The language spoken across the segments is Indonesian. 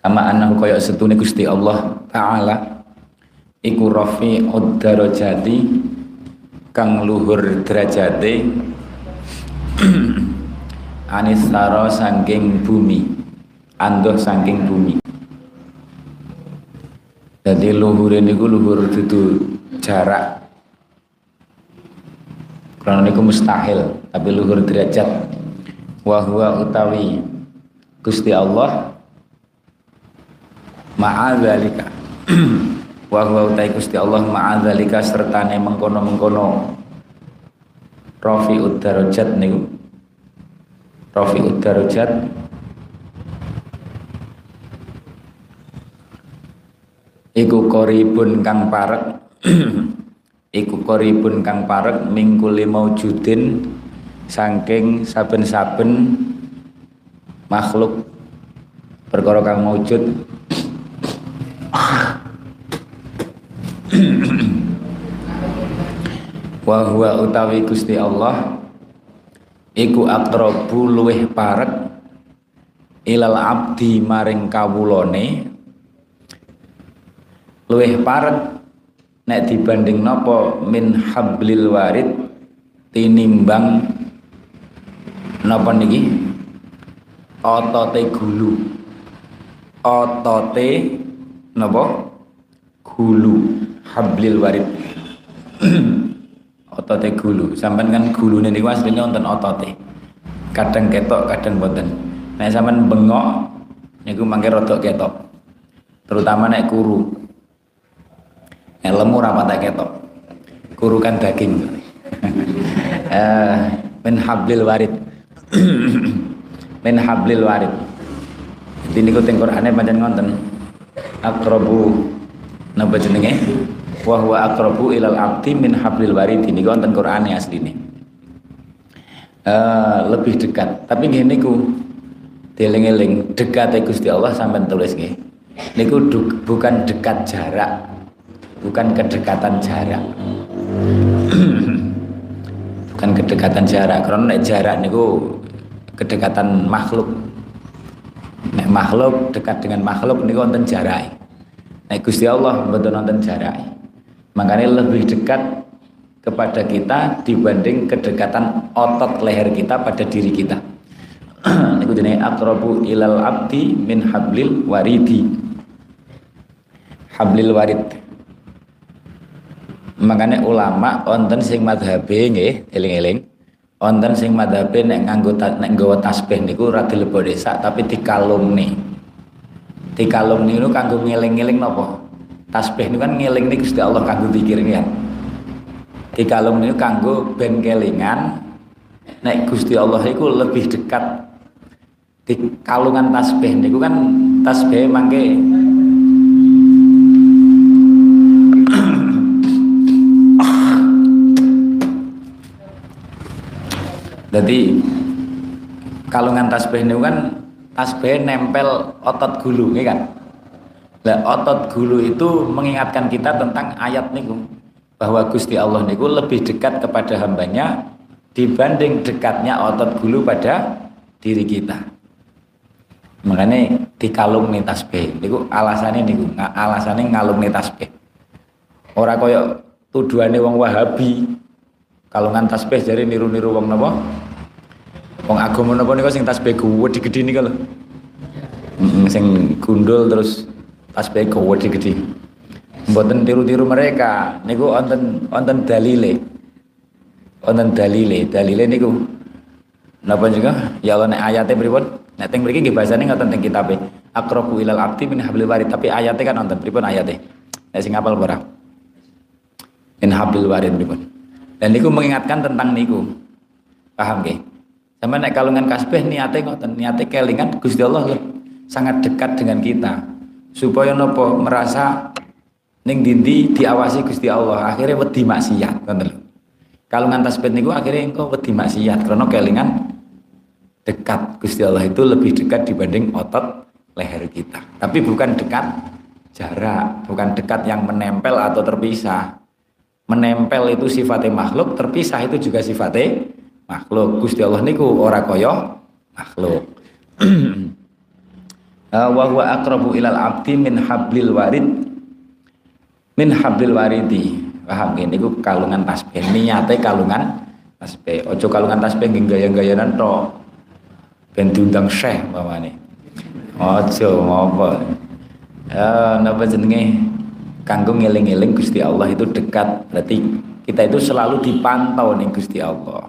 Kama annahu kaya setune Gusti Allah taala iku rafi'ud darajati kang luhur derajate anisara saking bumi, andoh saking bumi. Dadi luhure niku luhur dudu jarak. Karena niku mustahil, tapi luhur derajat. Wa huwa utawi Gusti Allah ma'adzalika wa huwa ta'ala Gusti Allah ma'adzalika sertane mengkono-mengkono rafi'ud darajat niku rafi'ud darajat iku qoribun kang parek iku qoribun kang parek mingkuli maujudin saking saben-saben makhluk perkara kang maujud wa huwa utawi Gusti Allah iku aqrabu luweh parek ilal abdi maring kawulane luweh parek nek dibanding napa min hablil warid tinimbang napa niki otote gulu otote napa gulu hablil warid otote gulu, sampean kan gulune niku asline wonten otote. Kadang ketok, kadang boten. Nek sampean bengok niku mangke rada ketok. Terutama nek kuru. Nek lemu ora patek ketok. Kuru kan daging. Min hablil warid. Min hablil warid. Iki niku teng Qur'ane pancen ngonten. Aqrabu napa jenenge? Wa huwa aqrabu ilal abdi min hablil warid niku wonten Qur'ane asline. Lebih dekat. Tapi nggih niku dieling-eling dekate Gusti Allah sampean tulis nggih. Niku bukan dekat jarak. Bukan kedekatan jarak. Bukan kedekatan jarak. Karena nek jarak niku kedekatan makhluk. Nek makhluk dekat dengan makhluk niku wonten jarake. Nek Gusti Allah mboten wonten jarake. Makanya lebih dekat kepada kita dibanding kedekatan otot leher kita pada diri kita. Niku jenenge aqrabu ilal abdi min hablil waridi. Hablil warid. Makanya ulama wonten sing madhabe nggih, eling-eling. Wonten sing madhabe nek nganggo nek nggawa tasbih niku ora dilebok desak tapi dikalungni. Dikalungni niku kanggo ngeling-eling napa? Tasbih itu kan ngeling ini Gusti Allah kanggo pikir kan. Dikalung ini kanggo ben kelingan. Nek Gusti Allah itu lebih dekat. Dikalungan tasbih niku kan tasbih mangke. Jadi kalungan tasbih niku kan tasbih nempel otot gulu nggih kan. Lah otot gulu itu mengingatkan kita tentang ayat niku bahwa Gusti Allah niku lebih dekat kepada hambanya dibanding dekatnya otot gulu pada diri kita. Makanya dikalungni tasbih niku alasane niku, alasane ngalungni tasbih. Ora kaya tuduhane wong Wahabi. Kalungan tasbih jare niru-niru wong napa? Wong agama napa niku sing tasbih gede-gede niku lho. Sing gundul terus tasbih gede-gede. Mboten tiru-tiru mereka. Niku wonten dalile. Wonten dalile. Dalile niku napa juga? Ya Allah nek ayate pripun? Nek teng mriki nggih basane ngoten teng kitabe. Aqrabu ilal abdi min hablil warid, tapi ayate kan wonten pripun ayate. Nek sing hafal ora? In hablil warid pripun. Dan niku mengingatkan tentang niku. Paham nggih? Sampe nek kalungan tasbih niate ngoten, niate kelingan Gusti Allah sangat dekat dengan kita. Supaya nopo merasa ning dindi diawasi Gusti Allah, akhirnya wedi maksiat ngoten lho. Kalungan tasbih niku akhirnya engko wedi maksiat karena kelingan dekat Gusti Allah itu lebih dekat dibanding otot leher kita. Tapi bukan dekat jarak, bukan dekat yang menempel atau terpisah. Menempel itu sifatnya makhluk, terpisah itu juga sifatnya makhluk. Gusti Allah niku ora kaya makhluk. Wa huwa aqrabu ilal abdi min hablil warid, min hablil waridi. Paham nggih niku kalungan tasbih. Niate kalungan tasbih. Ojo kalungan tasbih nggih gaya-gayanan tok. Ben diundang syekh pamane. Ojo ngopo. Napa jenenge? Kanggo ngeling-eling Gusti Allah itu dekat. Berarti kita itu selalu dipantau ning Gusti Allah.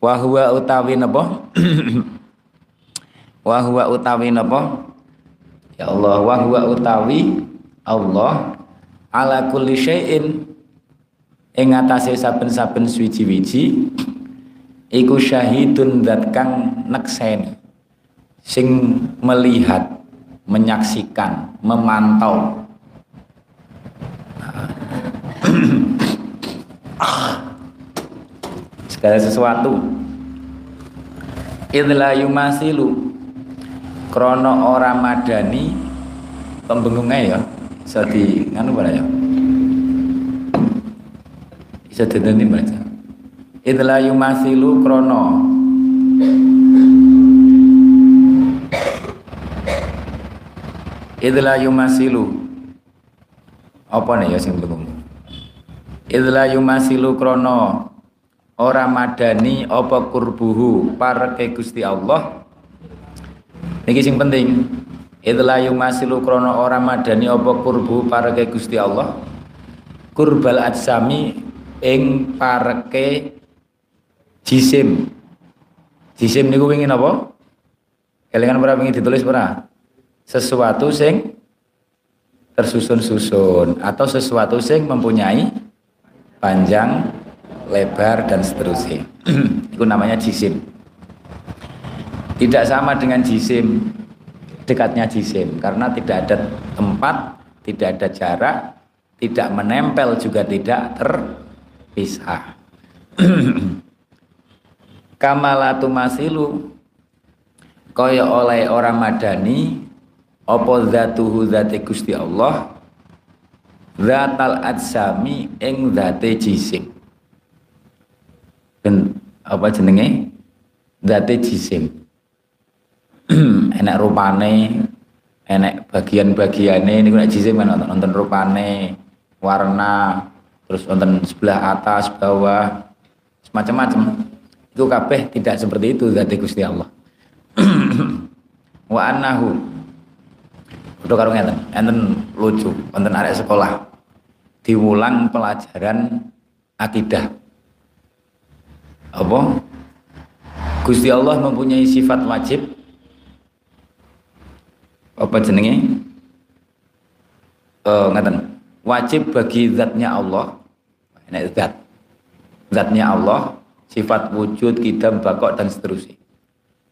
Wa huwa utawi napa? Wa huwa utawi napa? Ya Allah, wa huwa utawi Allah ala kulli syai'in ing atase saben-saben suci-wici iku syahidun zat kang nekseni sing melihat, menyaksikan, memantau. Segala sesuatu idla yumasilu krono ora madani pembengungnya ya bisa di nganu pada ya bisa didenti baca idla yumasilu krono idla yumasilu apa nih ya sing bengung idla yumasilu krono ora madani apa kurbuhu pareke Gusti Allah niki sing penting idla yumasilu krono ora madani apa kurbuhu pareke Gusti Allah kurbal ajsami ing pareke jisim jisim niku wingin apa kelingan ora wingin ditulis ora sesuatu sing tersusun-susun atau sesuatu sing mempunyai panjang, lebar, dan seterusnya. Itu namanya jisim. Tidak sama dengan jisim, dekatnya jisim, karena tidak ada tempat, tidak ada jarak, tidak menempel juga tidak terpisah. Kamalatu masilu kaya oleh orang madani apa zatuhu zati Gusti Allah zatal adsami ing zate jisim ben apa jenenge zate jisim enak rupane enak bagian-bagiane niku nek jisim kan nonton rupane warna terus nonton sebelah atas bawah semacam-macam itu kabeh tidak seperti itu zate Gusti Allah wa annahu udah karo ngeten, enten lucu, enten arek sekolah diulang pelajaran akidah. Apa? Gusti Allah mempunyai sifat wajib. Apa jenenge? Ngeten. Wajib bagi zatnya Allah. Nek zat. Zatnya Allah, sifat wujud, kidam, bakok dan seterusnya.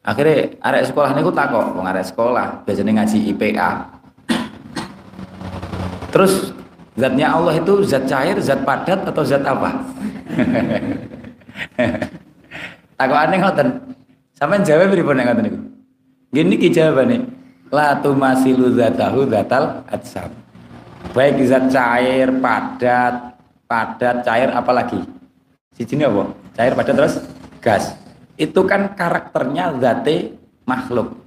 Akhirnya arek sekolah niku takok, wong arek sekolah biasanya ngaji IPA. Terus zatnya Allah itu zat cair, zat padat atau zat apa? Takokane ngoten. Sampeyan jawab pripun nek ngoten niku? Gini ki jawabane. La tumasilu zatahu zatal atsam. Baik zat cair, padat, cair apalagi? Sijine apa? Cair, padat terus gas. Itu kan karakternya zate makhluk.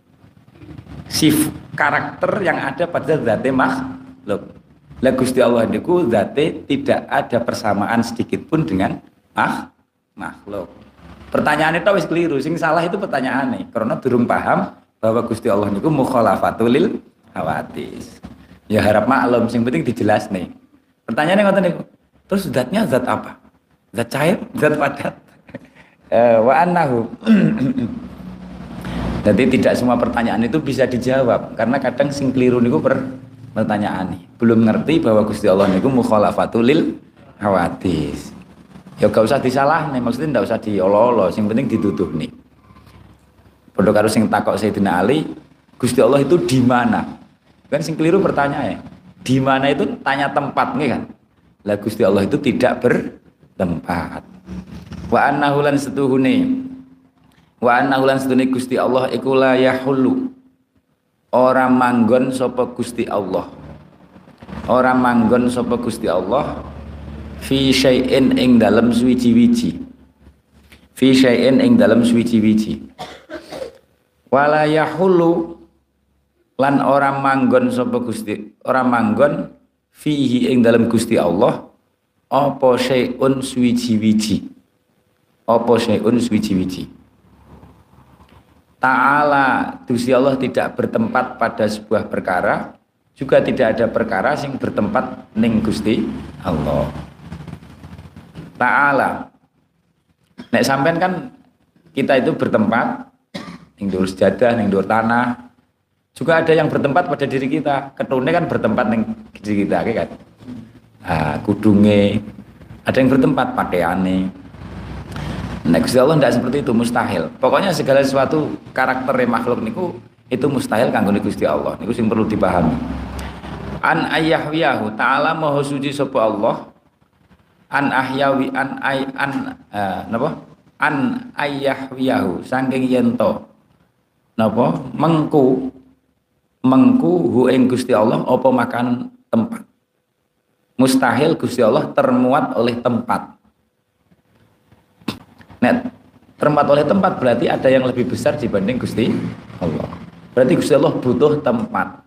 Sif karakter yang ada pada zate makhluk. Lah Gusti Allah niku zate tidak ada persamaan sedikit pun dengan makhluk. Pertanyaannya itu wis keliru, sing salah itu pertanyaannya karena durung paham bahwa Gusti Allah niku mukhalafatul lil hawadis. Ya harap maklum, sing penting dijelasne. Pertanyaannya ngoten niku. Terus zatnya zat apa? Zat cair, zat padat. Wa annahu. Jadi tidak semua pertanyaan itu bisa dijawab karena kadang sing keliru niku pertanyaan nih belum ngerti bahwa Gusti Allah niku mukhalafatul lil hawadis. Ya gak usah disalah nih, maksudnya ndak usah diololo, sing penting ditutuh nih. Padha karo sing takok Sayyidina Ali, Gusti Allah itu di mana? Kan sing keliru pertanyaannya. Di mana itu tanya tempat nggih kan. Lah Gusti Allah itu tidak bertempat. Wa annahu lan setuhune. Wa annahu lan setuhune Gusti Allah iku la yahulu. Orang manggon sapa Gusti Allah. Orang manggon sapa Gusti Allah fi syai'in ing dalem suwiji-wiji. fi syai'in ing dalam suwiji-wiji. Wala yahulu lan orang manggon sapa Gusti, orang manggon fihi ing dalam Gusti Allah apa syai'un suwiji-wiji. Apa syai'un suwiji-wiji. Ta'ala Gusti Allah tidak bertempat pada sebuah perkara, juga tidak ada perkara sing bertempat ning Gusti Allah. Ta'ala. Nek sampean kan kita itu bertempat ning dhuwur sejadah, ning dhuwur tanah. Juga ada yang bertempat pada diri kita. Ketune kan bertempat ning diri kita, kan? Ah, kudunge. Ada yang bertempat pakaiane. Nek Gusti Allah ndak seperti itu, mustahil. Pokoknya segala sesuatu karaktere makhluk niku itu mustahil kanggo Gusti Allah. Niku sing perlu dipahami. An ayyahwiyahu ta'ala maha suci sapa Allah. An ahyawi an ay an napa an ayyahwiyahu saking yento napa mengku mengku hu ing Gusti Allah apa makan tempat. Mustahil Gusti Allah termuat oleh tempat. Nek termuat oleh tempat berarti ada yang lebih besar dibanding Gusti Allah. Berarti Gusti Allah butuh tempat.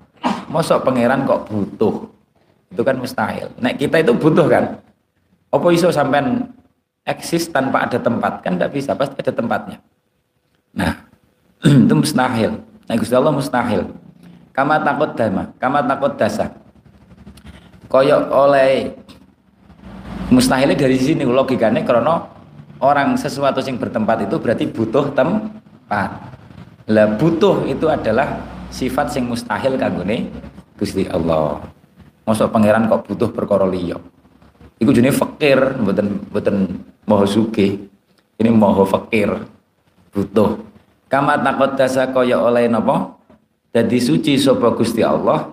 Mosok pangeran kok butuh? Itu kan mustahil. Nek kita itu butuh kan? Apa iso sampean eksis tanpa ada tempat? Kan tidak bisa, pasti ada tempatnya. Nah, itu mustahil. Nah, Gusti Allah mustahil. Kama takut dama, kama takut dasar. Koyok oleh mustahilnya dari sini logikanya karena orang sesuatu yang bertempat itu berarti butuh tempat. Lah butuh itu adalah sifat yang mustahil kanggone Gusti Allah. Mosok pangeran kok butuh perkara liya? Iku jenis fakir, buatan moho suki. Ini moho fakir, butuh. Kama takut dasa kaya oleh nopo. Jadi suci sopo Gusti Allah.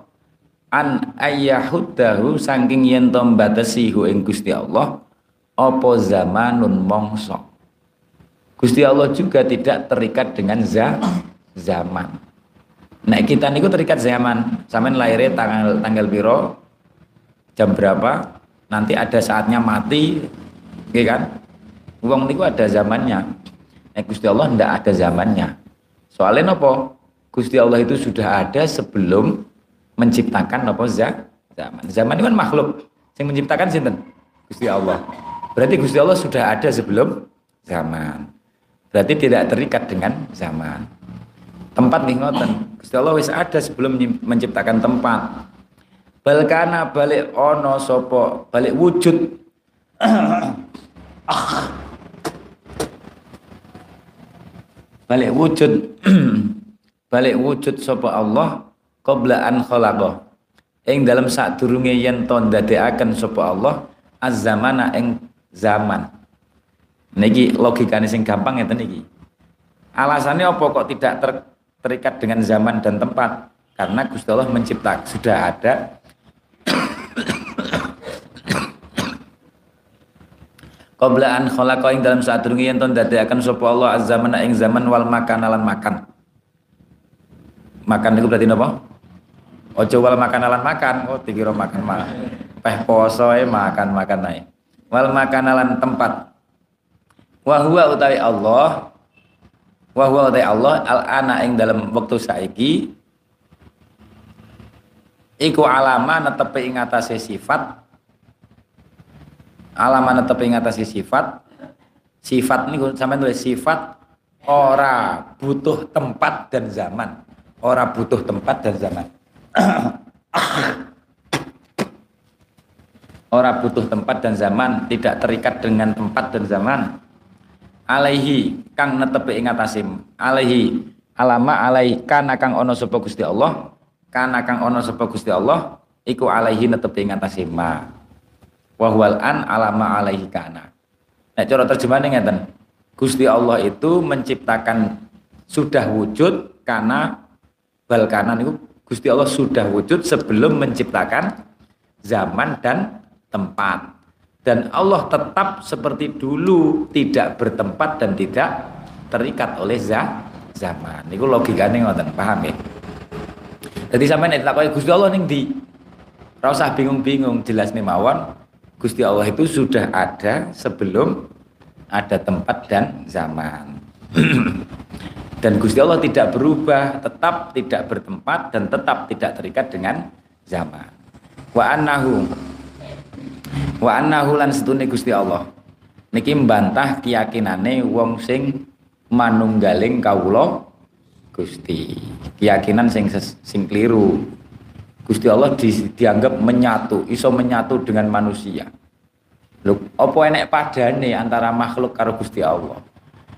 An ayyahudahu sangking yentom batasihu ing Gusti Allah. Opo zamanun mongso. Gusti Allah juga tidak terikat dengan zaman. Nah kita niku terikat zaman. Sampeyan lahirnya tanggal piro, jam berapa? Nanti ada saatnya mati, ya kan? Wong niku ada zamannya. Gusti Allah ndak ada zamannya. Soalnya nopo, Gusti Allah itu sudah ada sebelum menciptakan nopo zaman. Zaman itu kan makhluk. Yang menciptakan sinten? Gusti Allah. Berarti Gusti Allah sudah ada sebelum zaman. Berarti tidak terikat dengan zaman. Tempat nih ngoten. Gusti Allah wis ada sebelum menciptakan tempat. Balkana balik ono sopo balik wujud balik wujud balik wujud sopo Allah qoblaan kholagoh ing dalam sadurunge yen ton dadeaken sopo Allah az-zamana ing zaman. Niki logikane sing gampang ngeten iki. Alasannya apa kok tidak terikat dengan zaman dan tempat? Karena Gusti Allah menciptakan sudah ada qoblaan khalaqa ing dalam sadurunge yen ton dadekaken sapa Allah az-zamana ing zaman wal makanalan makan. Makan niku berarti napa? Aja wal makanalan makan, oh dikira makan malah. Peh poso e makan-makan ae. Wal makanalan tempat. Wa huwa utawi Allah. Wa huwa utawi Allah al-ana ing dalam wektu saiki. Iku alama netepi ing atase sifat. Alama netepi ing atase sifat. Sifat niku sampeyan tulis sifat ora butuh tempat dan zaman. Ora butuh tempat dan zaman. Ora butuh tempat dan zaman, tidak terikat dengan tempat dan zaman. Alaihi kang netepi ing atase. Alaihi alama alaihi kana kang ana sapa Gusti Allah. Kana kang ono sapa Gusti Allah iku alaihi netepi ing atase ma. Wa huwal an alama alaihi kana. Nek cara terjemahane ngeten. Gusti Allah itu menciptakan sudah wujud karena balkana niku Gusti Allah sudah wujud sebelum menciptakan zaman dan tempat. Dan Allah tetap seperti dulu, tidak bertempat dan tidak terikat oleh zaman. Niku logikane ngoten, paham ya? Jadi sampeyan nek takoki Gusti Allah ning ndi? Ora usah bingung-bingung, jelasne mawon. Gusti Allah itu sudah ada sebelum ada tempat dan zaman. Dan Gusti Allah tidak berubah, tetap tidak bertempat dan tetap tidak terikat dengan zaman. Wa annahu lan setune Gusti Allah niki mbantah keyakinane wong sing manunggaling kawula Gusti. Keyakinan sing keliru. Gusti Allah dianggap menyatu, iso menyatu dengan manusia. Lho, apa enek padane antara makhluk karo Gusti Allah?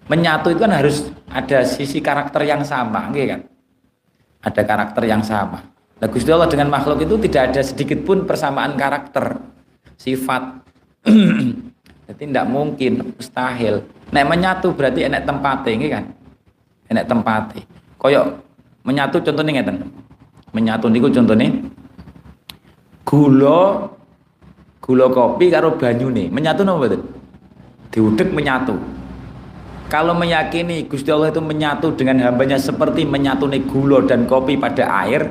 Menyatu itu kan harus ada sisi karakter yang sama, nggih kan? Ada karakter yang sama. Nah, Gusti Allah dengan makhluk itu tidak ada sedikit pun persamaan karakter, sifat. Jadi tidak mungkin, mustahil. Nek menyatu berarti enek tempate, nggih kan? Enek tempate. Koyok menyatu contohnya ngeten. Menyatu niku contohnya gula kopi karo banyune. Menyatu napa mboten? Diudeg menyatu. Kalau meyakini Gusti Allah itu menyatu dengan hambanya seperti menyatuni gula dan kopi pada air,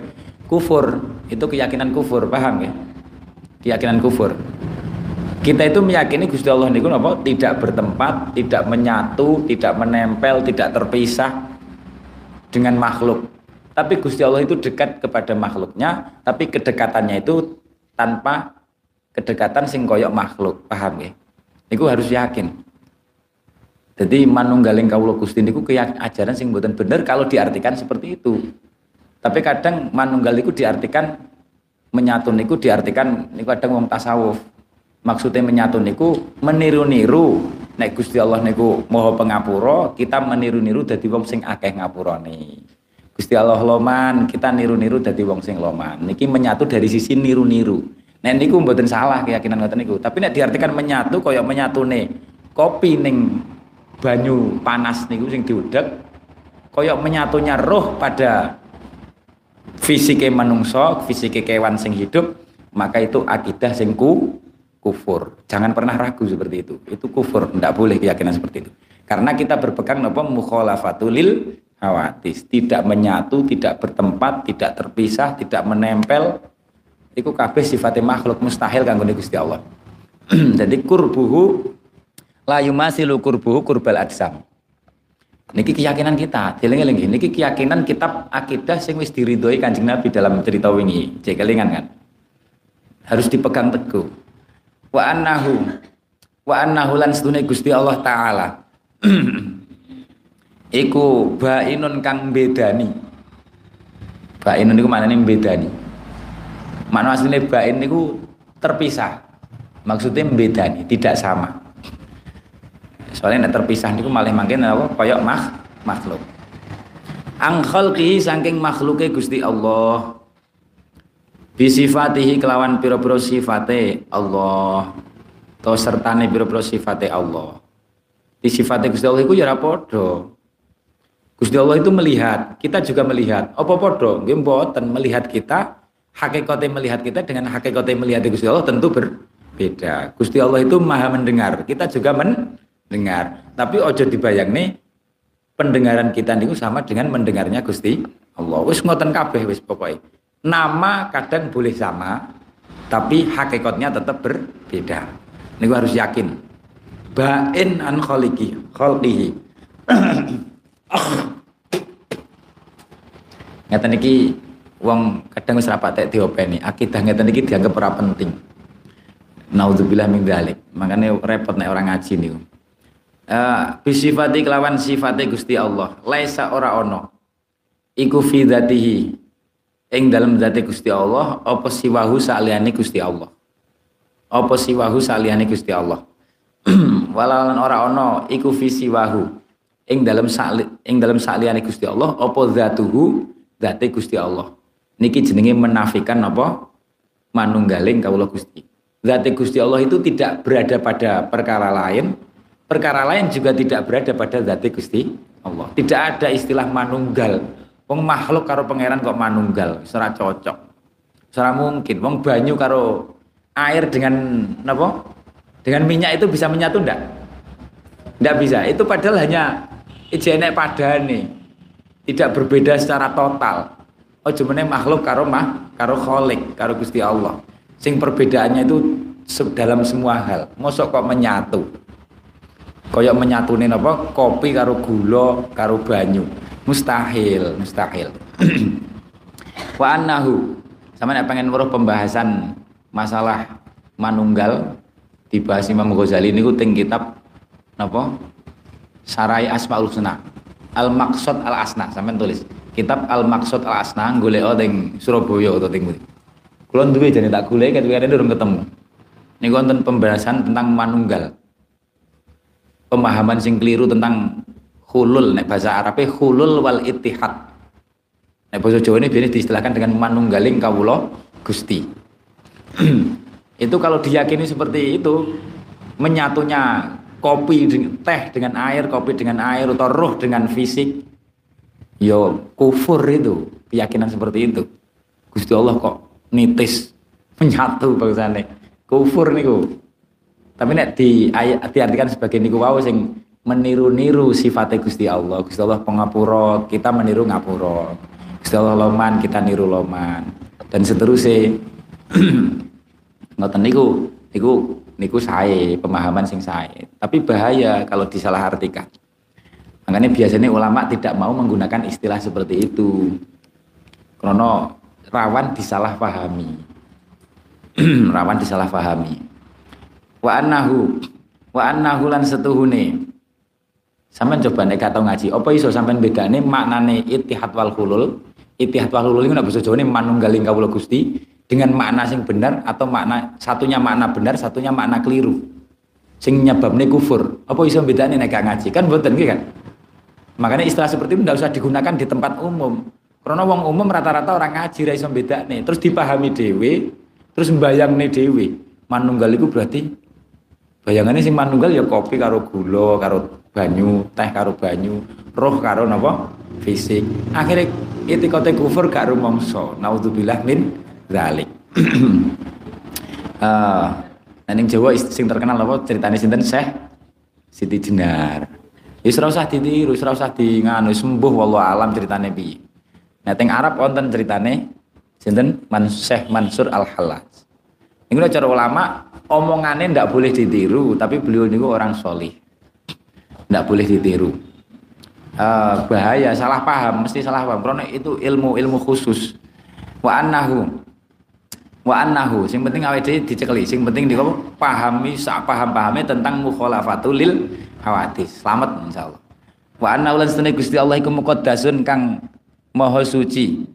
kufur. Itu keyakinan kufur, paham ya? Keyakinan kufur. Kita itu meyakini Gusti Allah niku napa? Tidak bertempat, tidak menyatu, tidak menempel, tidak terpisah dengan makhluk. Tapi Gusti Allah itu dekat kepada makhluknya, tapi kedekatannya itu tanpa kedekatan sing koyok makhluk, paham ya? Niku harus yakin. Jadi manunggaling kawula Gusti niku ajaran sing mboten bener kalau diartikan seperti itu. Tapi kadang manunggal niku diartikan menyatu niku diartikan niku kadang wong tasawuf. Maksudnya menyatu niku meniru-niru. Nek Gusti Allah niku maha pengapura, kita meniru-niru dadi wong sing akeh ngapurane. Gusti Allah loman, kita niru-niru dadi wong sing loman. Niki menyatu dari sisi niru-niru. Nek niku mboten salah keyakinan ngoten niku. Tapi nek diartikan menyatu koyo menyatune kopi ning banyu panas niku sing diudeg koyok menyatunya roh pada fisike manungsa, fisike kewan sing hidup, maka itu akidah sing kufur. Jangan pernah ragu seperti itu. Itu kufur, tidak boleh keyakinan seperti itu. Karena kita berpegang napa mukhalafatul lil hawadits, tidak menyatu, tidak bertempat, tidak terpisah, tidak menempel. Iku kabeh sifatnya makhluk mustahil kanggo Gusti Allah. Jadi kurbuhu layumasilu kurbuhu kurbal adsam. Niki keyakinan kita, dieling-eling. Niki keyakinan kitab akidah sing wis diridhoi Kanjeng Nabi dalam cerita wingi. Cek kelingan kan. Harus dipegang teguh. Wa annahu lan sedune Gusti Allah taala. Iku bainun kang bedani. Bainun niku maknane bedani. Makna asline bain niku terpisah. Maksudnya bedani, tidak sama. Soalnya nek terpisah niku malah mangken apa koyok makhluk. Ang khalqihi saking makhluke Gusti Allah. Bi sifatihi kelawan pira-pira sifate Allah. To sertane pira-pira sifate Allah. Di sifate Gusti Allah iku ya ora padha. Gusti Allah itu melihat, kita juga melihat. Apa padha? Nggih mboten, melihat kita, hakikate melihat kita dengan hakikate melihat Gusti Allah tentu berbeda. Gusti Allah itu Maha mendengar, kita juga dengar, tapi ojo dibayang nih pendengaran kita niku sama dengan mendengarnya Gusti Allah. Wis ngoten kabeh wis pokoke. Nama kadang boleh sama, tapi hakikatnya tetap berbeda. Niku harus yakin. Bain an khaliqihi. Ngeten niki wong kadang wis ra patek diopeni. Akidah ngeten niki dianggap ora penting. Naudzubillah min dzalik. Makane repot nek orang ngaji niku. Bisifati kelawan sifate Gusti Allah laisa ora ono iku fi dzatihi ing dalam dzate Gusti Allah apa siwahu saliyane Gusti Allah walalan ora ono iku fi siwahu ing dalam saliyane Gusti Allah apa dzatuhu dzate Gusti Allah niki jenenge menafikan apa manunggaling kawula Gusti. Dzate Gusti Allah itu tidak berada pada perkara lain. Perkara lain juga tidak berada pada zat Gusti Allah. Tidak ada istilah manunggal. Wong makhluk karo pangeran kok manunggal, ora cocok. Ora mungkin. Wong banyu karo air dengan napa? Dengan minyak itu bisa menyatu ndak? Ndak bisa. Itu padahal hanya jenek padane. Tidak berbeda secara total. Ojo meneh makhluk karo khalik, karo Gusti Allah. Sing perbedaannya itu dalam semua hal. Mosok kok menyatu. koyok menyatune apa kopi karo gula karo banyu mustahil wa annahu sama nek pengen weruh pembahasan masalah manunggal dibahas Imam Ghazali niku teng kitab napa Sarai Asmaul Husna Al Maqsad Al Asna sampean tulis kitab Al Maqsad Al Asna goleka teng Surabaya utawa teng pundi kula duwe jane tak goleki kene durung ketemu niku wonten pembahasan tentang manunggal pemahaman sing keliru tentang khulul nek bahasa Arabe khulul wal ittihad nek bahasa Jawa ini biasanya diistilahkan dengan manunggaling kawula Gusti itu kalau diyakini seperti itu menyatunya kopi teh dengan air kopi dengan air atau roh dengan fisik ya kufur itu keyakinan seperti itu Gusti Allah kok nitis menyatu bangsane kufur niku tapi nek diartikan sebagai niku wau sing meniru-niru sifatnya Gusti Allah pengapura kita meniru ngapura Gusti Allah loman kita niru loman dan seterusnya ngoten niku sae pemahaman sing sae tapi bahaya kalau disalahartikan makanya biasanya ulama tidak mau menggunakan istilah seperti itu karena rawan disalahpahami wa annahu lan setuhune sampean coba nek kata ngaji apa iso sampean bedane maknane ittihad wal hulul niku nek basa Jawane manunggaling kawula Gusti dengan makna sing benar atau makna satunya makna benar satunya makna keliru sing nyebabne kufur apa iso bedane nek ngaji kan mboten nggih kan makanya istilah seperti itu tidak usah digunakan di tempat umum karena wong umum rata-rata orang ngaji ra iso bedane terus dipahami dhewe terus mbayangne dhewe manunggal iku berarti bayangannya sing manunggal ya kopi karo gula karo banyu teh karo banyu roh karo napa fisik akhirnya itikote kufur karo mongso naudzubillah min dalik. Ning Jawa sing terkenal apa ceritane sinten Syekh Siti Jenar. Wis ora usah ditiru, ora usah di nganu sembuh wallahu alam ceritane piye. Nek teng Arab wonten ceritane sinten Syekh Mansur Al-Hallaj. Niku cara ulama omongane ndak boleh ditiru, tapi beliau niku orang solih. Ndak boleh ditiru. Bahaya salah paham. Karena itu ilmu khusus. Wa annahu sing penting awake dicekeli sing penting dikopo pahami sak paham-pahame tentang mukhalafatul lil hawadis selamat insyaallah wa anna ulan sunne Gusti Allah iku muqaddasun kang maha suci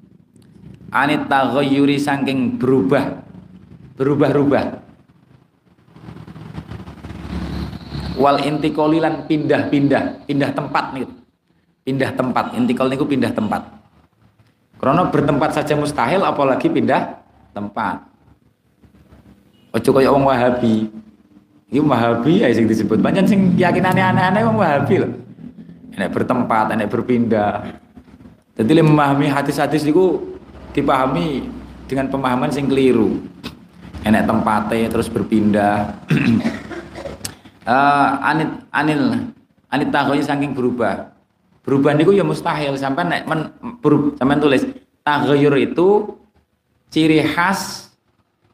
anit taghayyuri saking berubah-ubah wal intiqali lan pindah tempat intiqal niku pindah tempat karena bertempat saja mustahil apalagi pindah tempat. Ojo kaya wong Wahabi. Iki Wahabi ya sing disebut. Pancen sing keyakinane aneh-aneh wong Wahabi lho. Enek bertempat, enek berpindah. Dadi lek memahami hadis-hadis niku dipahami dengan pemahaman sing keliru. Enek tempate terus berpindah. Anit takoyi saking berubah. Berubah niku ya mustahil sampean nek sampean tulis taghayyur itu ciri khas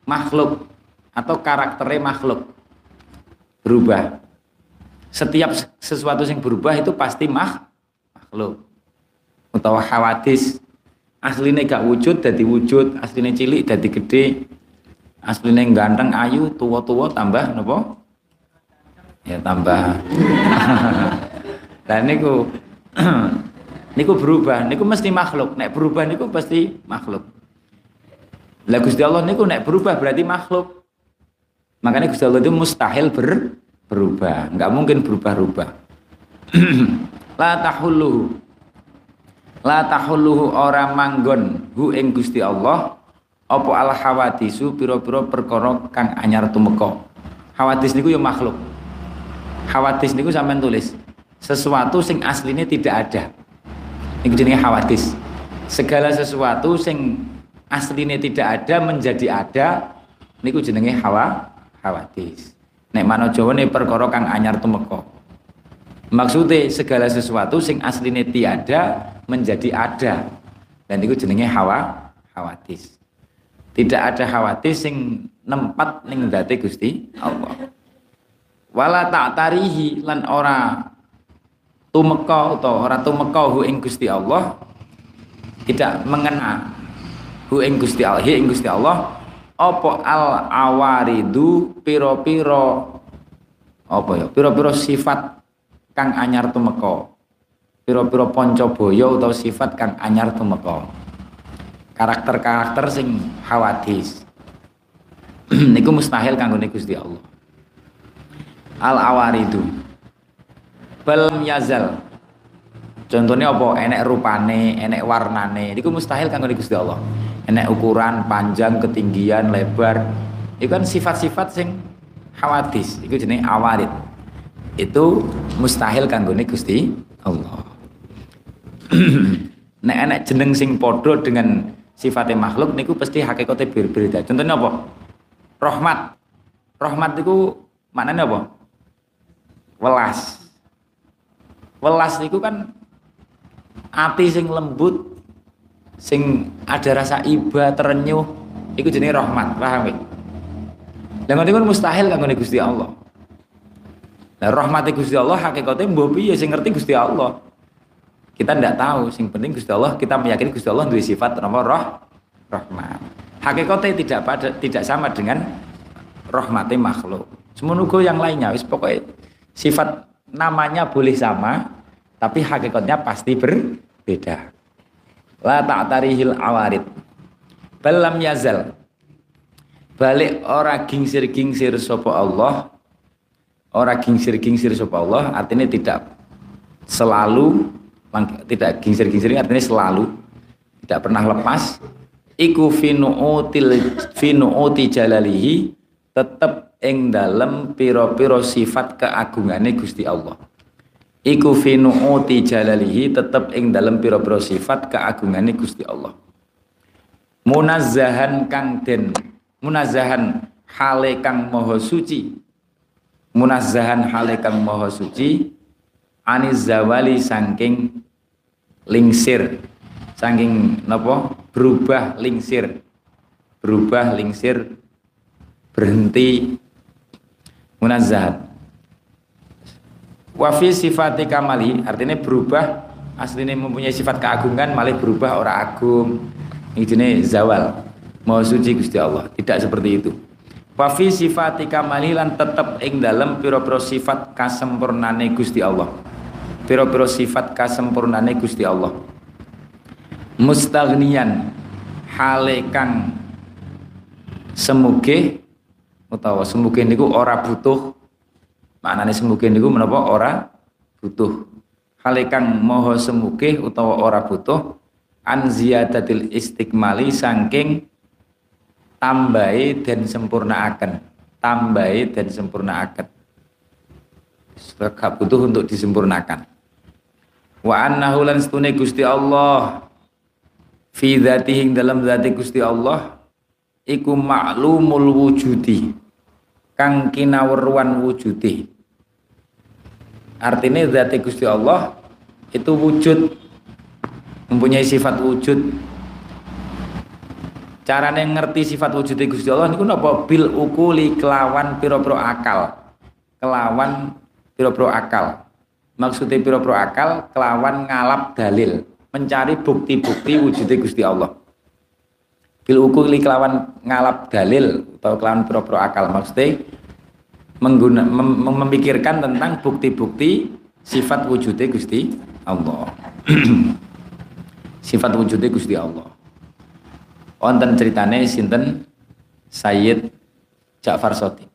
makhluk atau karakternya makhluk berubah setiap sesuatu yang berubah itu pasti makhluk utawa hawadis asline gak wujud dadi wujud asline cilik dadi gede asline ganteng ayu tua-tua tambah napa ya tambah dan niku niku berubah niku mesti makhluk nek berubah niku pasti makhluk la Gusti Allah niku nek berubah berarti makhluk makanya Gusti Allah itu mustahil berubah enggak mungkin berubah-ubah la tahulluhu ora manggon hu ing Gusti Allah apa al hawadisu pira-pira perkara kang anyar tumeka hawadis niku ya makhluk hawadis niku sampean tulis sesuatu sing aslinya tidak ada niku jenenge hawadis segala sesuatu sing aslinya tidak ada menjadi ada niku jenenge hawadis nek mano jawane perkara kang anyar tumeka maksude segala sesuatu sing aslinya tiada menjadi ada dan niku jenenge hawadis tidak ada hawadis sing nempat ning date Gusti Allah wala ta'tarihi lan ora tumeka utawa ora tumeka hu ing Gusti Allah, tidak mengena hu ing Gusti Allah, hi ing Gusti Allah apa al awaridu piro-piro apa ya piro-piro sifat kang anyar tumeka, piro-piro pancaboya utawa sifat kang anyar tumeka, karakter-karakter sing hawadis niku mustahil kanggone Gusti Allah. Al awaridu belum yazal, contohnya apa enek rupane, enek warnane, niku mustahil kanggone Gusti Allah. Enek ukuran, panjang, ketinggian, lebar, itu kan sifat-sifat sing hawadis, itu jenenge awarid, itu mustahil kanggone Gusti Allah. Nek enek jeneng sing padha dengan sifatnya makhluk niku pasti hakikate berbeda. Contohnya apa? Rahmat. Rahmat niku maknane apa? Welas. Welas niku kan ati sing lembut, sing ada rasa iba, terenyuh, itu jenis rahmat, paham ya? Dengan itu mustahil kanggo Gusti Allah. Nah, rahmat Gusti Allah hakikate mbok piye sing ngerti Gusti Allah. Kita ndak tahu, sing penting Gusti Allah, kita meyakini Gusti Allah duwe sifat nama rahmat. Hakikate tidak sama dengan rahmate makhluk. Semono uga yang lainnya wis pokoke sifat namanya boleh sama, tapi hakikatnya pasti berbeda. La ta'tarihil awarid balam yazal, balik ora gingsir-gingsir sapa Allah, ora gingsir-gingsir sapa Allah artinya tidak selalu, tidak gingsir-gingsir artinya selalu, tidak pernah lepas, iku fi nu'uti jalalihi, tetep ing dalem pira-pira sifat keagungane Gusti Allah. Iku fi nu'uti jalalihi, tetep ing dalam pira-pira sifat keagungane Gusti Allah. Munazzahan kang den, munazzahan hale kang maha suci, munazzahan hale kang maha suci, aniz zawali saking lingsir, saking napa berubah lingsir, berubah lingsir, berhenti. Munazzahan wafi sifati kamali artinya berubah, aslinya mempunyai sifat keagungan malah berubah ora agung, ini jenis zawal, mau suci Gusti Allah tidak seperti itu. Wafi sifati kamali lan tetep ing dalam pira-pira sifat kasempurnane Gusti Allah, pira-pira sifat kasempurnane Gusti Allah. Mustaghniyan hale kang semuge utawa semuge niku ora butuh, maknanya semuge niku menapa ora butuh, hale kang maha semuge utawa ora butuh, an ziyadatil istiqmali saking tambahi dan sempurnaaken, tambahi dan sempurnaaken, gak butuh untuk disempurnakan. Wa annahu lan stune Gusti Allah fi dzatihi dalam dzati Gusti Allah iku maklumul wujudi kang kinaweruan wujudi, artinya zat Gusti Allah itu wujud, mempunyai sifat wujud. Carane ngerti sifat wujud Gusti Allah niku napa? Bil ukuli kelawan pira-pira akal, kelawan pira-pira akal, maksudnya pira-pira akal kelawan ngalap dalil, mencari bukti-bukti wujud Gusti Allah. Bil ukuli kelawan ngalap dalil atau kelawan pira-pira akal maksudnya memikirkan tentang bukti-bukti sifat wujudnya Gusti Allah. Sifat wujudnya Gusti Allah. Wonten ceritane sinten? Sayyid Ja'far Shothiq.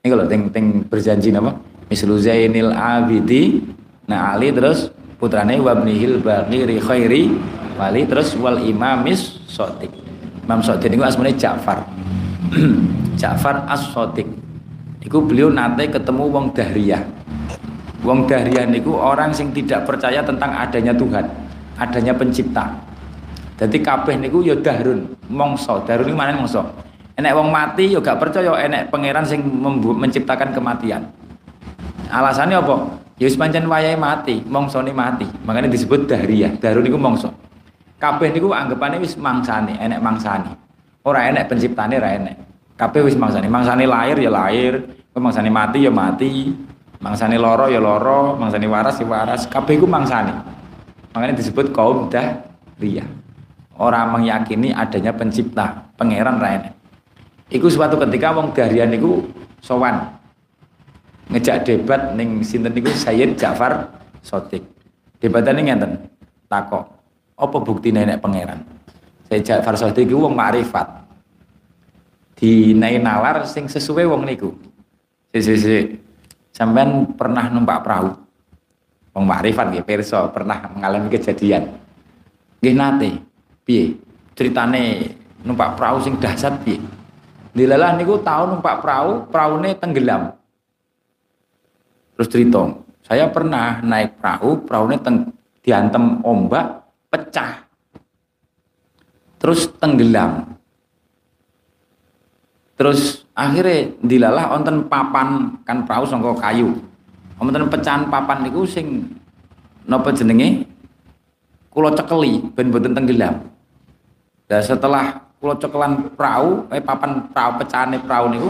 Niku lho teng berjanji napa? Mislu Zainil Abidi na Ali terus putrane wabnihil baghiri khairi wali terus wal imamis Shothiq. Imam Shothiq niku asmane Ja'far. Ja'far As-Shothiq. Iku beliau nanti ketemu wong Dahriyah. Wong Dahriyah niku orang sing tidak percaya tentang adanya Tuhan, adanya pencipta. Jadi kabeh niku ya dahrun, mongso. Dahrun niku manane mongso. Enek wong mati ya gak percaya enek pangeran sing menciptakan kematian. Alasannya apa? Ya wis pancen wayahe mati, mongsone mati. Makanya disebut Dahriyah. Dahrun niku mongso. Kabeh niku anggapane wis mangsane, enek mangsane. Ora enek penciptane, ora enek. Kabeh wis mangsane. Mangsane lahir ya lahir, Mangsane mati ya mati, mangsane loro ya loro, mangsane waras ya waras, kabeh iku mangsane. Makanya disebut kaum dahriyah. Orang meyakini adanya pencipta, pangeran raene. Iku suatu ketika wong dahriyah niku sowan ngejak debat ning sinten niku Sayyid Ja'far Shothiq. Debatane ngenten, takok, apa buktine nek pangeran? Sayyid Ja'far Shothiq iku wong makrifat. Dinai nalar sing sesuai wong niku. Sampean pernah numpak perahu? Wong makrifat nggih pirsa, pernah mengalami kejadian. Nggih nate. Piye? Critane numpak perahu sing dahsyat piye? Dilalah niku tau numpak perahu, praune tenggelam. Terus cerita, saya pernah naik perahu, perahunya diantem ombak, pecah, terus tenggelam. Terus akhirnya dilalah onten papan, kan perahu sangka kayu, onten pecahan papan niku sing napa jenenge kula cekeli ben boten tenggelam. Dan setelah kula cekelan perahu, papan perahu pecahane perahu niku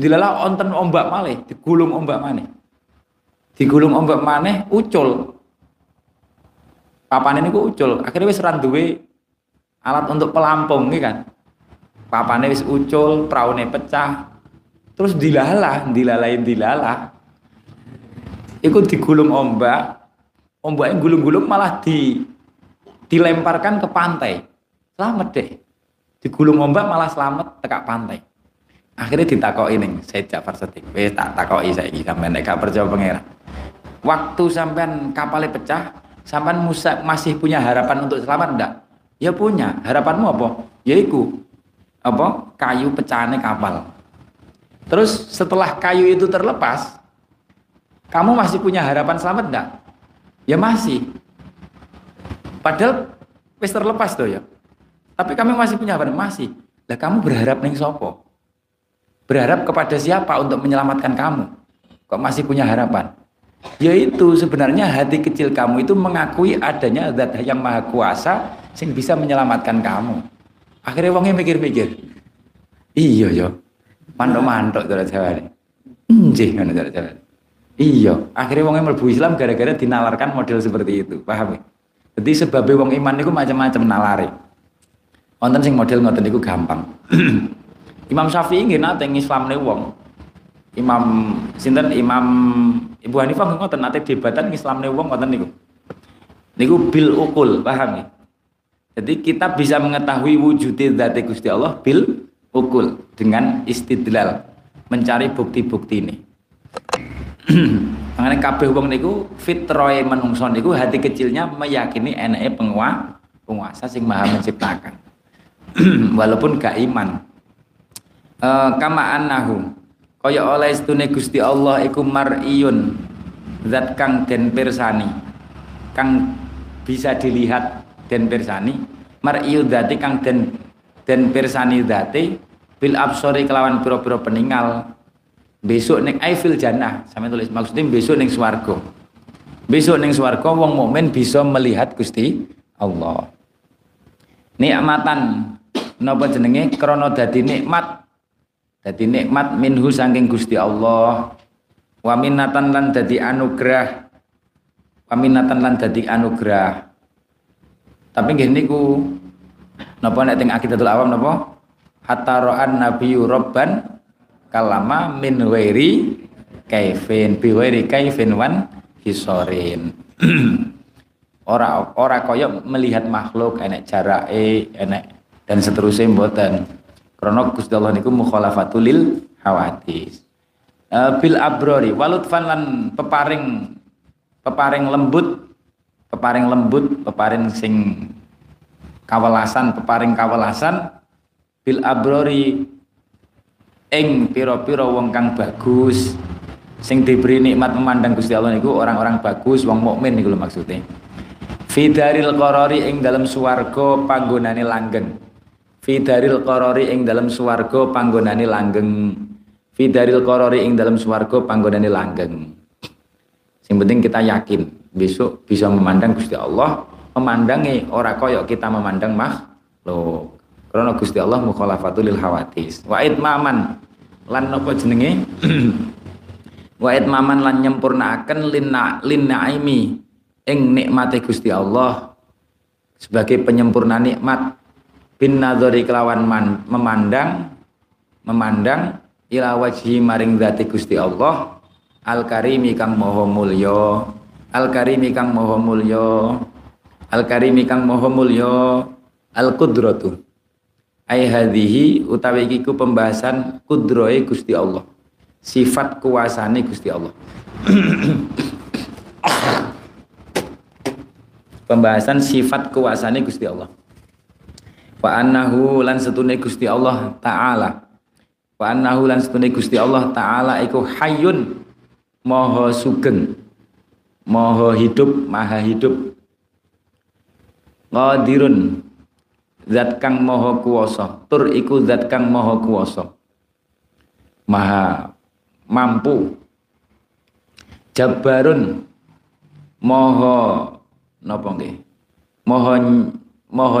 dilalah onten ombak malih, digulung ombak maneh. Digulung ombak maneh ucul. Papane niku ucul, akhirnya wis ora duwe alat untuk pelampung iki kan. Papane wis ucul, praune pecah. Terus dilalah. Iku digulung ombak. Ombake gulung-gulung malah dilemparkan ke pantai. Selamat deh. Digulung ombak malah selamat tekak pantai. Akhirnya ditakoki ning Sayyid Ja'far Shothiq. Wis tak takoki saiki sampean nek gak percaya pangeran. Waktu sampean kapale pecah, sampean masih punya harapan untuk selamat ndak? Ya punya. Harapanmu apa? Yaiku apa? Kayu pecahane kapal. Terus setelah kayu itu terlepas, kamu masih punya harapan selamat ndak? Ya masih. Padahal wis terlepas toh ya. Tapi kamu masih punya harapan, masih. Lah kamu berharap ning sapa? Berharap kepada siapa untuk menyelamatkan kamu? Kok masih punya harapan? Yaitu sebenarnya hati kecil kamu itu mengakui adanya zat yang maha kuasa sing bisa menyelamatkan kamu. Akhirnya wongnya mikir-mikir. Iya yo. Mantok-mantok cara jawane. Enjih ngono cara jawane. Iya, akhirnya wongnya mlebu Islam gara-gara dinalarkan model seperti itu. Paham ya? Jadi sebabnya wong iman niku macam-macam nalare. Wonten sing model ngoten niku gampang. Imam Syafi'i nggih nate ngislamne wong. Imam sinten Imam Ibu Hanifah nggih ngoten nate debatan ngislamne wong ngoten niku. Niku bil ukul, paham nggih? Jadi kita bisa mengetahui wujude zat Gusti Allah bil ukul dengan istidlal, mencari bukti-buktine. Mangane kabeh wong niku fitrahe manungsa niku hati kecilnya meyakini enake penguasa sing Maha menciptakan. Walaupun gak iman. Kama annahu kaya oleh setune Gusti Allah iku mar'iyun zat kang den pirsani, kang bisa dilihat den pirsani, mar'iyu dzati kang den pirsani dzati bil absori kelawan pira-pira peningal. Besok ning aifil jannah, sampe tulis maksudnya besok ning swarga. Besok ning swarga wong mukmin bisa melihat Gusti Allah. Nikmatan napa jenenge krana dadi nikmat. Dadi nikmat minhu saking Gusti Allah, wa minnatan lan dadi anugrah, wa minnatan lan dadi anugrah. Tapi nggih niku napa nek teng akidatul awam napa hatta ra'an nabiyyu rabban kalama min wairi kaifin bi wairi kaifin wan hisorin. Ora kaya melihat makhluk enek jarake enek dan seterusnya mboten. Karena Gusti Allah niku mukhalafatul lil hawadis. Bil abrori walutfan lan peparing lembut, peparing sing kawelasan bil abrori ing pira-pira wong kang bagus sing diberi nikmat memandang Gusti Allah niku orang-orang bagus, wong mukmin niku lho maksude. Fidaril qarori ing dalam swarga panggonane langgeng. Fidaril qarori ing dalam swarga panggonane langgeng. Fidaril qarori ing dalam swarga panggonane langgeng. Sing penting kita yakin besok bisa memandang Gusti Allah, memandangi ora kaya kita memandang makhluk. Karena Gusti Allah mukhalafatul lil hawadis. Wa itmaman lan napa jenenge wa itmaman lan nyempurnaaken lin naimi ing nikmate Gusti Allah sebagai penyempurna nikmat bin nadzari kelawan memandang ila wajhi maring dzati Gusti Allah al-karimi kang maha mulya al-karimi kang maha mulya al-qudratu ai hadhihi utawi iki ku pembahasan qudrahe Gusti Allah sifat kuasane Gusti Allah pembahasan sifat kuasane Gusti Allah wa annahu lan setune Gusti Allah taala iku hayyun maha sugeng, maha hidup, qadirun zat kang maha kuwasa, tur iku zat kang maha kuwasa, maha mampu, jabbarun maha napa nggih, maha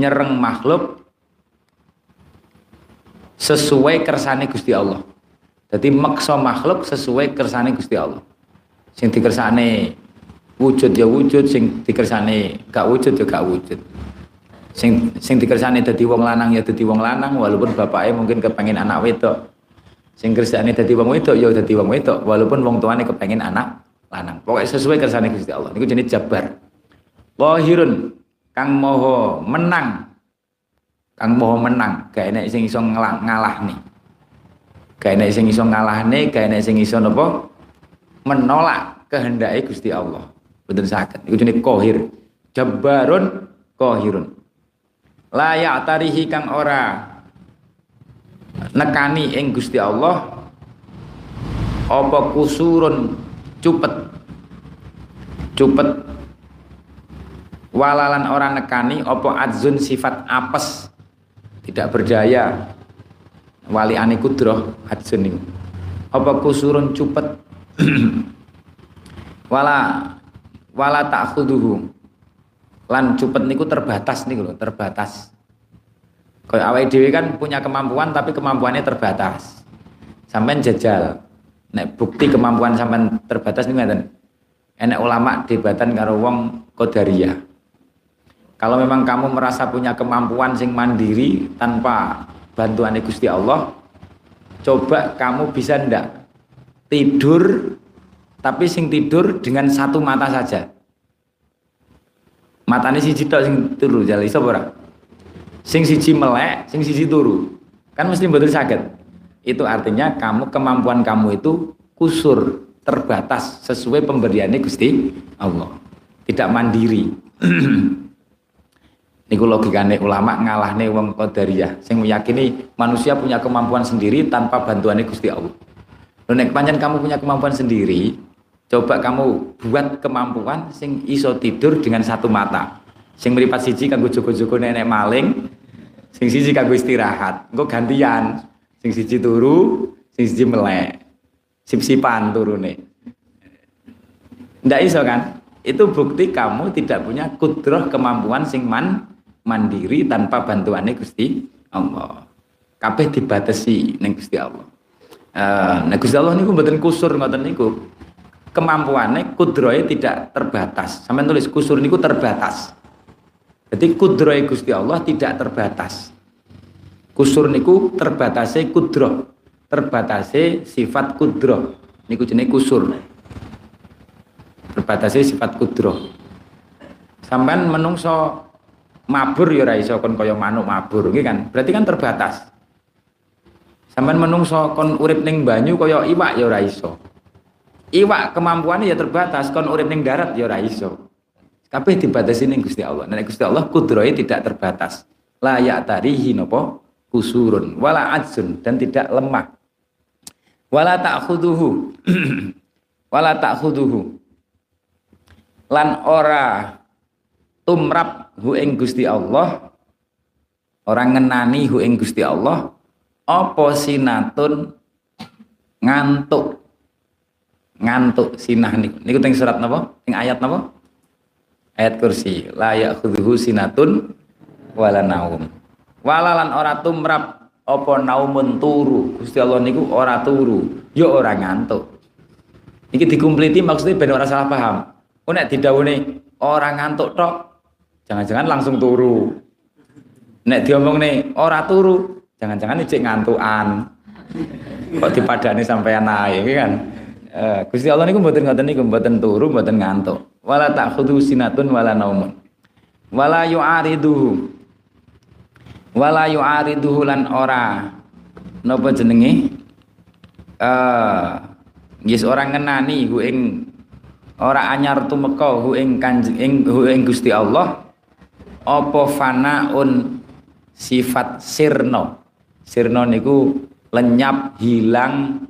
nyereng makhluk sesuai kersane Gusti Allah. Jadi maksa makhluk sesuai kersane Gusti Allah. Sing dikersane wujud ya wujud, sing dikersane gak wujud ya gak wujud. Sing dikersane dadi wong lanang ya dadi wong lanang walaupun bapake mungkin kepengin anak wedok. Sing kersane dadi wong wedok ya dadi wong wedok walaupun wong tuane kepengin anak lanang. Pokoke sesuai kersane Gusti Allah. Niku jenenge jabar. Lahirun kang maha menang. Gak enek sing iso ngalahne. Menolak kehendake Gusti Allah. Mboten saged. Iku jenenge qahir. Jabbarun qahirun. La ya'tarihi kang ora nekani ing Gusti Allah apa kusurun cupet. Walalan ora nekani apa adzun sifat apes. Tidak berdaya. Wali ane kudroh adsun niku apa kusurun cupet wala ta'khuduhu lan cupet niku terbatas niku lho terbatas kaya awake dhewe kan punya kemampuan tapi kemampuannya terbatas sampean jajal nek bukti kemampuan sampean terbatas niku ngeten enek ulama debatan karo wong qadariyah kalau memang kamu merasa punya kemampuan sing mandiri tanpa bantuan Gusti Allah coba kamu bisa ndak tidur tapi sing tidur dengan satu mata saja matanya siji tok sing turu jale iso ora sing siji melek sing siji turu kan mesti mboten saged itu artinya kamu kemampuan kamu itu kusur terbatas sesuai pemberiannya Gusti Allah tidak mandiri niku logikane ulama ngalahne wong qadariyah sing meyakini manusia punya kemampuan sendiri tanpa bantuane Gusti Allah. Lho nek pancen kamu punya kemampuan sendiri, coba kamu buat kemampuan sing iso tidur dengan satu mata. Sing mripat siji kanggo jaga-jaga nek maling, sing siji kanggo istirahat. Engko gantian, sing siji turu, sing siji melek. Sip-sipan turune. Ndak iso kan? Itu bukti kamu tidak punya kudroh kemampuan sing mandiri tanpa bantuannya Gusti Allah kabeh dibatasi ning Gusti Allah nah Gusti Allah niku mboten kusur ngoten niku kemampuannya kudrohe tidak terbatas sampeyan tulis kusur niku terbatas jadi kudrohe Gusti Allah tidak terbatas kusur niku terbatase kudroh terbatase sifat kudroh niku jenenge kusur terbatase sifat kudroh sampeyan menungso mabur ya ora iso kon kaya manuk mabur nggih kan berarti kan terbatas sampean menungso kon urip ning banyu kaya iwak ya ora iso iwak kemampuane ya terbatas kon urip ning darat ya ora iso kabeh dibatasi ning Gusti Allah nek Gusti Allah kudrohe tidak terbatas la ya'tarihi napa kusurun wala adzun dan tidak lemah wala ta'khuduhu lan ora tumrap hu ing Gusti Allah orang ngenani hu ing Gusti Allah apa sinatun ngantuk sinah niku teng surat napa teng ayat napa ayat kursi la ya'khudhu sinatun wala naum walalan ora tumrap apa naumun turu, Gusti Allah niku ora turu, yo ora ngantuk. Iki dikumpliti maksudnya ben ora salah paham. Kok nek didhawuhi ora ngantuk tok, jangan-jangan langsung turu. Nek diomongne ora turu, jangan-jangan cek ngantukan. Kok dipadani sampean ae iki kan. Gusti Allah niku mboten ngoten niku, mboten turu, mboten ngantuk. Wala ta'khudhu sinatun wala naumun. Wala yu'ariduhu. Wala yu'ariduhu lan ora napa jenenge? Yes, orang ngenani hu ing ora anyar tumeka hu ing kanjeng ing Gusti Allah apa fanaun sifat sirna. Sirna niku lenyap, hilang,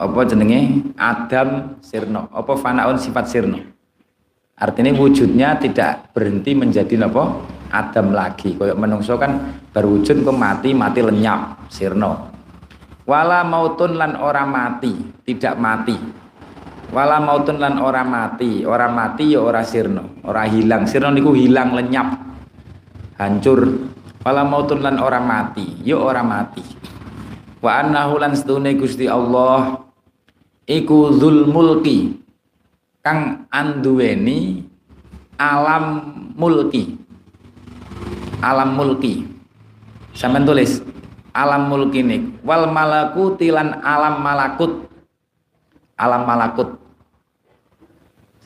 apa jenenge adam sirna, apa fanaun sifat sirna. Artinya wujudnya tidak berhenti menjadi apa? Adam lagi. Kaya menungso kan berwujud kok mati, mati lenyap, sirna. Wala mautun lan ora mati, tidak mati. Wala mautun lan ora mati ya ora sirna, ora hilang. Sirna niku hilang, lenyap, hancur. Wala mautun lan ora mati, ya ora mati. Wa annahu lan stune Gusti Allah iku dzul mulki, kang anduweni alam mulki. Alam mulki. Sampeyan tulis alam mulkinik wal malaku tilan alam malakut. Alam malakut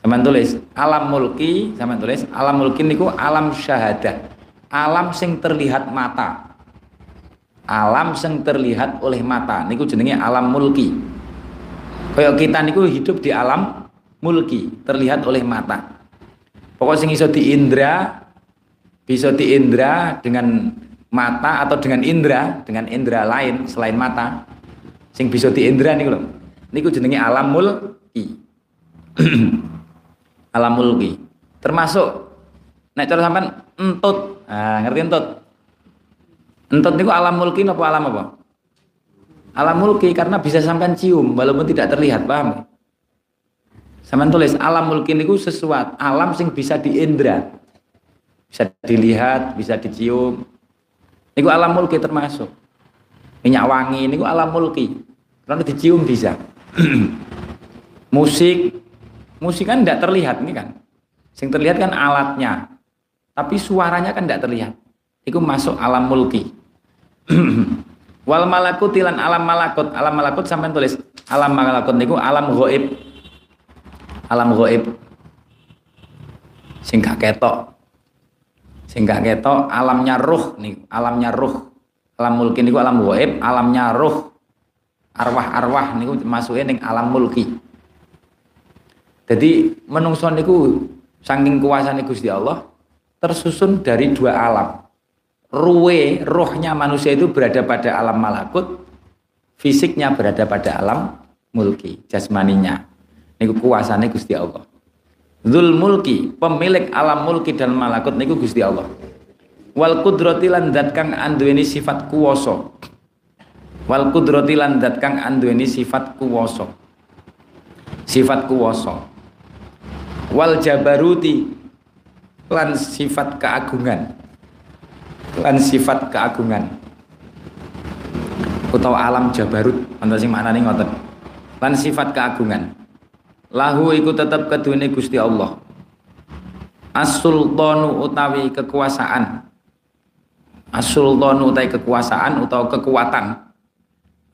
sampean tulis alam mulki, sampean tulis alam mulkin niku alam syahadah, alam sing terlihat mata, alam sing terlihat oleh mata niku jenenge alam mulki. Kaya kita niku hidup di alam mulki, terlihat oleh mata. Pokok sing iso diindra, bisa diindra dengan mata atau dengan indera lain selain mata, sing bisa diindra niku lho, niku jenenge alam mulki. Alam mulki termasuk nek cara sampean entut, ngerti entut? Entut niku alam mulki apa alam apa? Alam mulki, karena bisa sampean cium walaupun tidak terlihat, paham? Sampean tulis alam mulki niku sesuatu alam sing bisa diindra, bisa dilihat, bisa dicium. Niku alam mulki termasuk. Minyak wangi niku alam mulki. Karena dicium bisa. Musik, musik kan tidak terlihat ini kan. Sing terlihat kan alatnya. Tapi suaranya kan tidak terlihat. Niku masuk alam mulki. Wal malakut lan alam malakut. Alam malakut sampean tulis alam malakut niku alam ghaib. Alam ghaib. Sing gak ketok. Sehingga ketok alamnya ruh nih, alamnya ruh. Alam mulki niku alam gaib, alamnya ruh. Arwah-arwah niku masuke ning alam mulki. Jadi menungso niku saking kuasane Gusti Allah tersusun dari dua alam. Ruwe, rohnya manusia itu berada pada alam malakut, fisiknya berada pada alam mulki, jasmaninya. Niku kuasane Gusti Allah. Dzul mulki, pemilik alam mulki dan malakut niku Gusti Allah. Wal qudrati lan zat kang anduweni sifat kuwasa. Wal qudrati lan zat kang anduweni sifat kuwasa. Sifat kuwasa. Wal jabaruti lan sifat keagungan. Lan sifat keagungan. Utawa alam jabarut, ana sing maknane ngoten. Lan sifat keagungan. Lahu iku tetap kedune Gusti Allah. As-sultanu utawi kekuasaan. As-sultanu utawi kekuasaan atau kekuatan.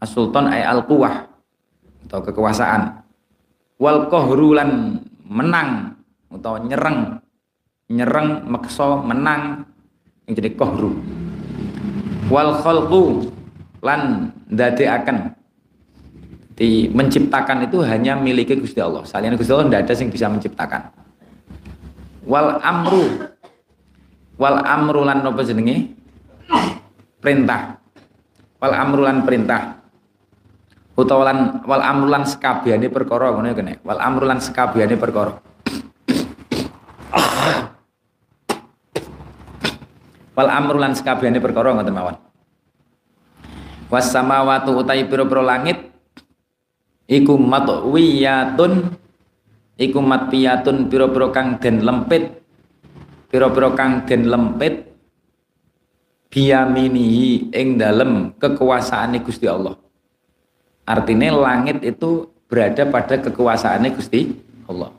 As-sultan ay al-quwah atau kekuasaan. Wal qahru lan menang atau nyereng. Nyereng meksa menang yang jadi qahru. Wal khalqu lan dadekaken. Di menciptakan itu hanya miliki Gusti Allah. Salian Gusti Allah tidak ada yang bisa menciptakan. Wal amru lan nopo jenenge? Perintah. Wal amru lan perintah. Utawa lan wal amru lan sekabehane perkara ngono kene. Wal amru lan sekabehane perkara. Wal amru lan sekabehane perkara ngoten mawon. Was samawati utai pira-pira langit iku matwiyatun, iku matwiyatun pira-pira kang den lempit, biyaminihi ing dalem kekuasaane Gusti Allah. Artinya langit itu berada pada kekuasaane Gusti Allah.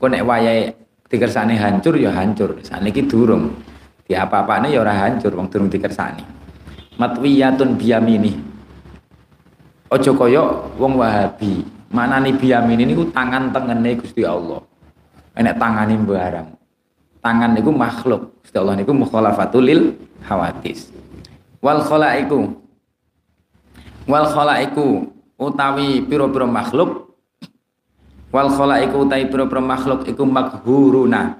Kok nek wayahe dikersane hancur ya hancur. Saniki durung. Di apa-apane ya ora hancur wong durung dikersani. Matwiyatun biyamini. Aja kaya wong Wahabi. Manane biyamini niku tangan tengene Gusti Allah. Enek tangane barang. Tangan niku makhluk. Gusti Allah niku mukhalafatul lil hawadis. Wal khalaiku utawi pira-pira makhluk, wal khalaiku utawi pira-pira makhluk iku maghuruna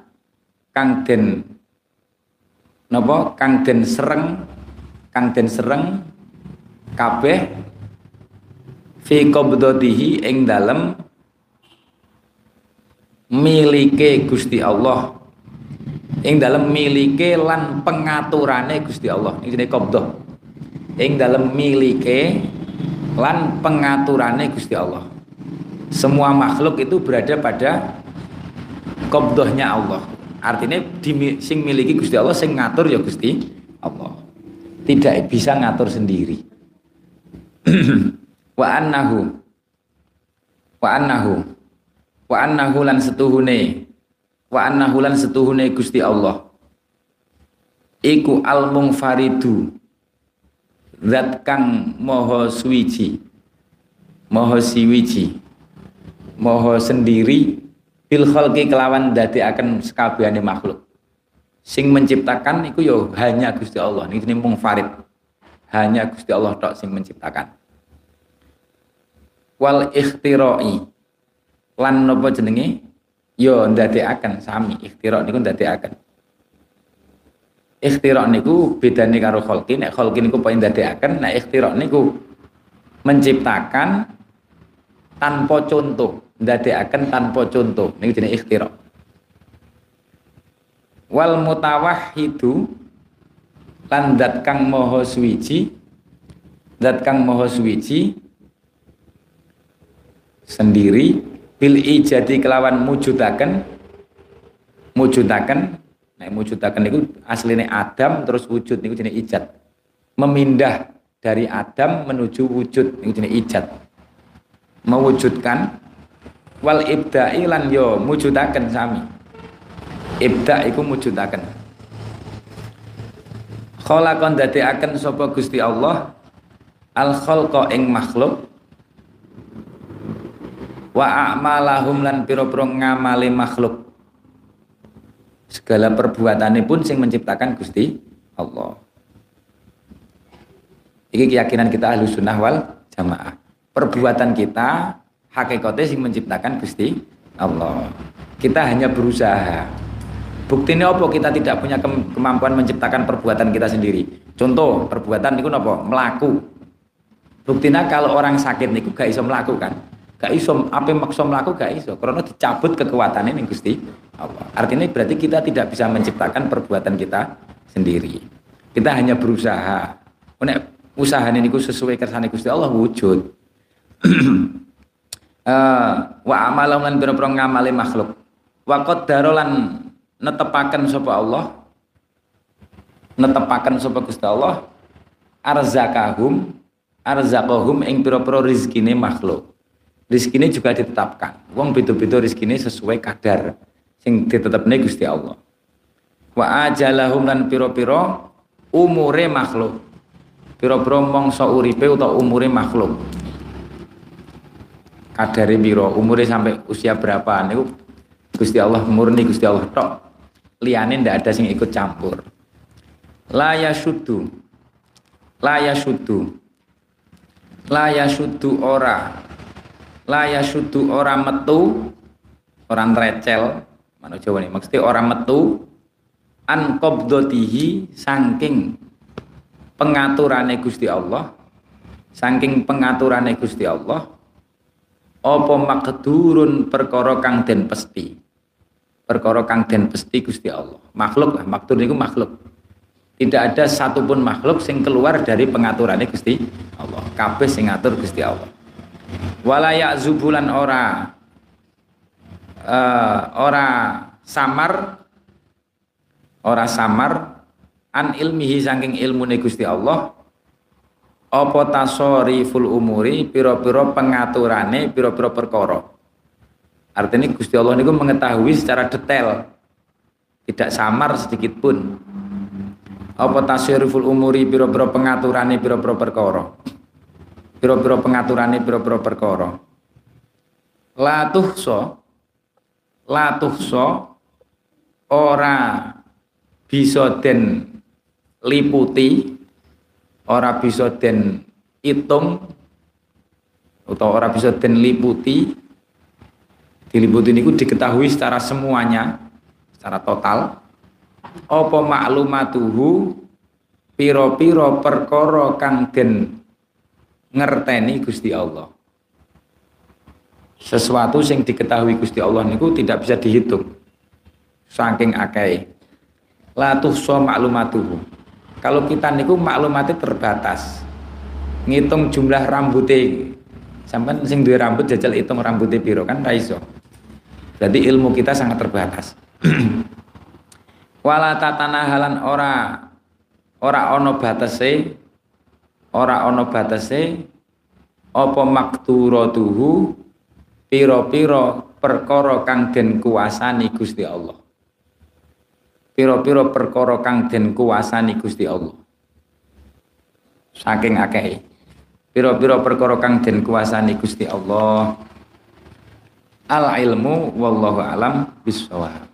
kang den napa kang den sereng kabeh fi qabdatihi ing dalem milike Gusti Allah, ing dalem milike lan pengaturane Gusti Allah. Iki jenenge qabdah, ing dalem milike lan pengaturane Gusti Allah. Semua makhluk itu berada pada qabdahnya Allah. Artinya sing miliki Gusti Allah, sing ngatur ya Gusti Allah. Tidak bisa ngatur sendiri. Wa annahu lan setuhune Gusti Allah. Iku al-mungfaridu, zat kang maha siwiji moho sendiri bil khalqi kelawan dadi akan sekabehane makhluk. Sing menciptakan iku yo hanya Gusti Allah. Niki jenenge mungfarid, hanya Gusti Allah tok sing menciptakan. Wal ikhtira'i lan napa jenenge yo ndadekaken sami. Ikhtira' niku ndadekaken. Ikhtira' niku bedane karo khalqi. Nek khalqi niku pancen ndadekaken, nek ikhtira' niku menciptakan tanpa contoh, ndadekaken tanpa contoh. Niku jenenge ikhtira'. Wal mutawahhidu lan zat kang maha suwiji, sendiri bil ijadi kelawan mujudaken. Nah, mujudaken itu aslinya Adam terus wujud, niku jenenge ijad. Memindah dari Adam menuju wujud, niku jenenge ijad. Mewujudkan. Wal ibda'i lan yo mujudaken sami. Ibda' iku mujudaken. Khalaqan dadekaken sapa Gusti Allah al khalqa ing makhluk, wa a'malahum lan pira-pira ngamale makhluk. Segala perbuatannya pun sing menciptakan Gusti Allah. Ini keyakinan kita Ahlus Sunnah wal Jamaah. Perbuatan kita hakikatnya sing menciptakan Gusti Allah. Kita hanya berusaha. Buktinya apa kita tidak punya kemampuan menciptakan perbuatan kita sendiri? Contoh perbuatan niku napa? Mlaku. Buktinya kalau orang sakit niku gak iso mlaku kan? Gak iso, apa maksa mlaku gak iso, karena dicabut kekuatannya ning Gusti Allah. Artinya berarti kita tidak bisa menciptakan perbuatan kita sendiri. Kita hanya berusaha. Nek usahane niku sesuai kersane Gusti Allah wujud. Wa amalan lan pira-pira ngamale makhluk. Wa qaddara lan netepaken sapa Gusti Allah arzakahum ing pira-pira rezekine makhluk. Rizkine juga ditetapkan. Wong beda-beda rizkine sesuai kadar sing ditetepne Gusti Allah. Wa ajalahum lan pira-pira umure makhluk. Pira-pira mangsa uripe utawa umure makhluk. Kadare pira, umure sampai usia berapa niku Gusti Allah, murni Gusti Allah tok. Liyane ndak ada sing ikut campur. La yasuddu ora metu, orang recel, mana Jawa nih, maksudnya orang metu an qabdatihi saking pengaturane Gusti Allah, apa maqdurun perkara kang den pesti Gusti Allah. Makhluk lah, maktur niku makhluk. Tidak ada satupun makhluk sing keluar dari pengaturane Gusti Allah. Kabeh sing ngatur Gusti Allah. Walayak zubulan ora samar an ilmihi saking ilmune Gusti Allah apa tasariful umuri pira-pira pengaturane pira-pira perkara. Artinya Gusti Allah niku mengetahui secara detail, tidak samar sedikit pun. Apa tasariful umuri pira-pira pengaturane pira-pira perkara. Pira-pira pengaturane pira-pira perkara. La tuhso ora bisa den liputi, ora bisa den hitung, atau ora bisa den liputi. Diliputi niku diketahui secara semuanya, secara total. Apa maklumatuhu piro-piro perkara kang den ngerteni Gusti Allah. Sesuatu yang diketahui Gusti Allah niku tidak bisa dihitung, saking akeh. La tuhso maklumatuhu. Kalau kita niku maklumatnya terbatas. Ngitung jumlah rambutnya. Sampeyan sing duwe rambut jajal hitung rambutnya piro kan ra iso. Berarti ilmu kita sangat terbatas. Wala tatanahalan ora ono batase, ora ono batase apa makturatuhu piro-piro perkara kang den kuasani Gusti Allah. Piro-piro perkara kang den kuasani Gusti Allah. Saking akeh. Piro-piro perkara kang den kuasani Gusti Allah. Al ilmu wallahu alam bissawab.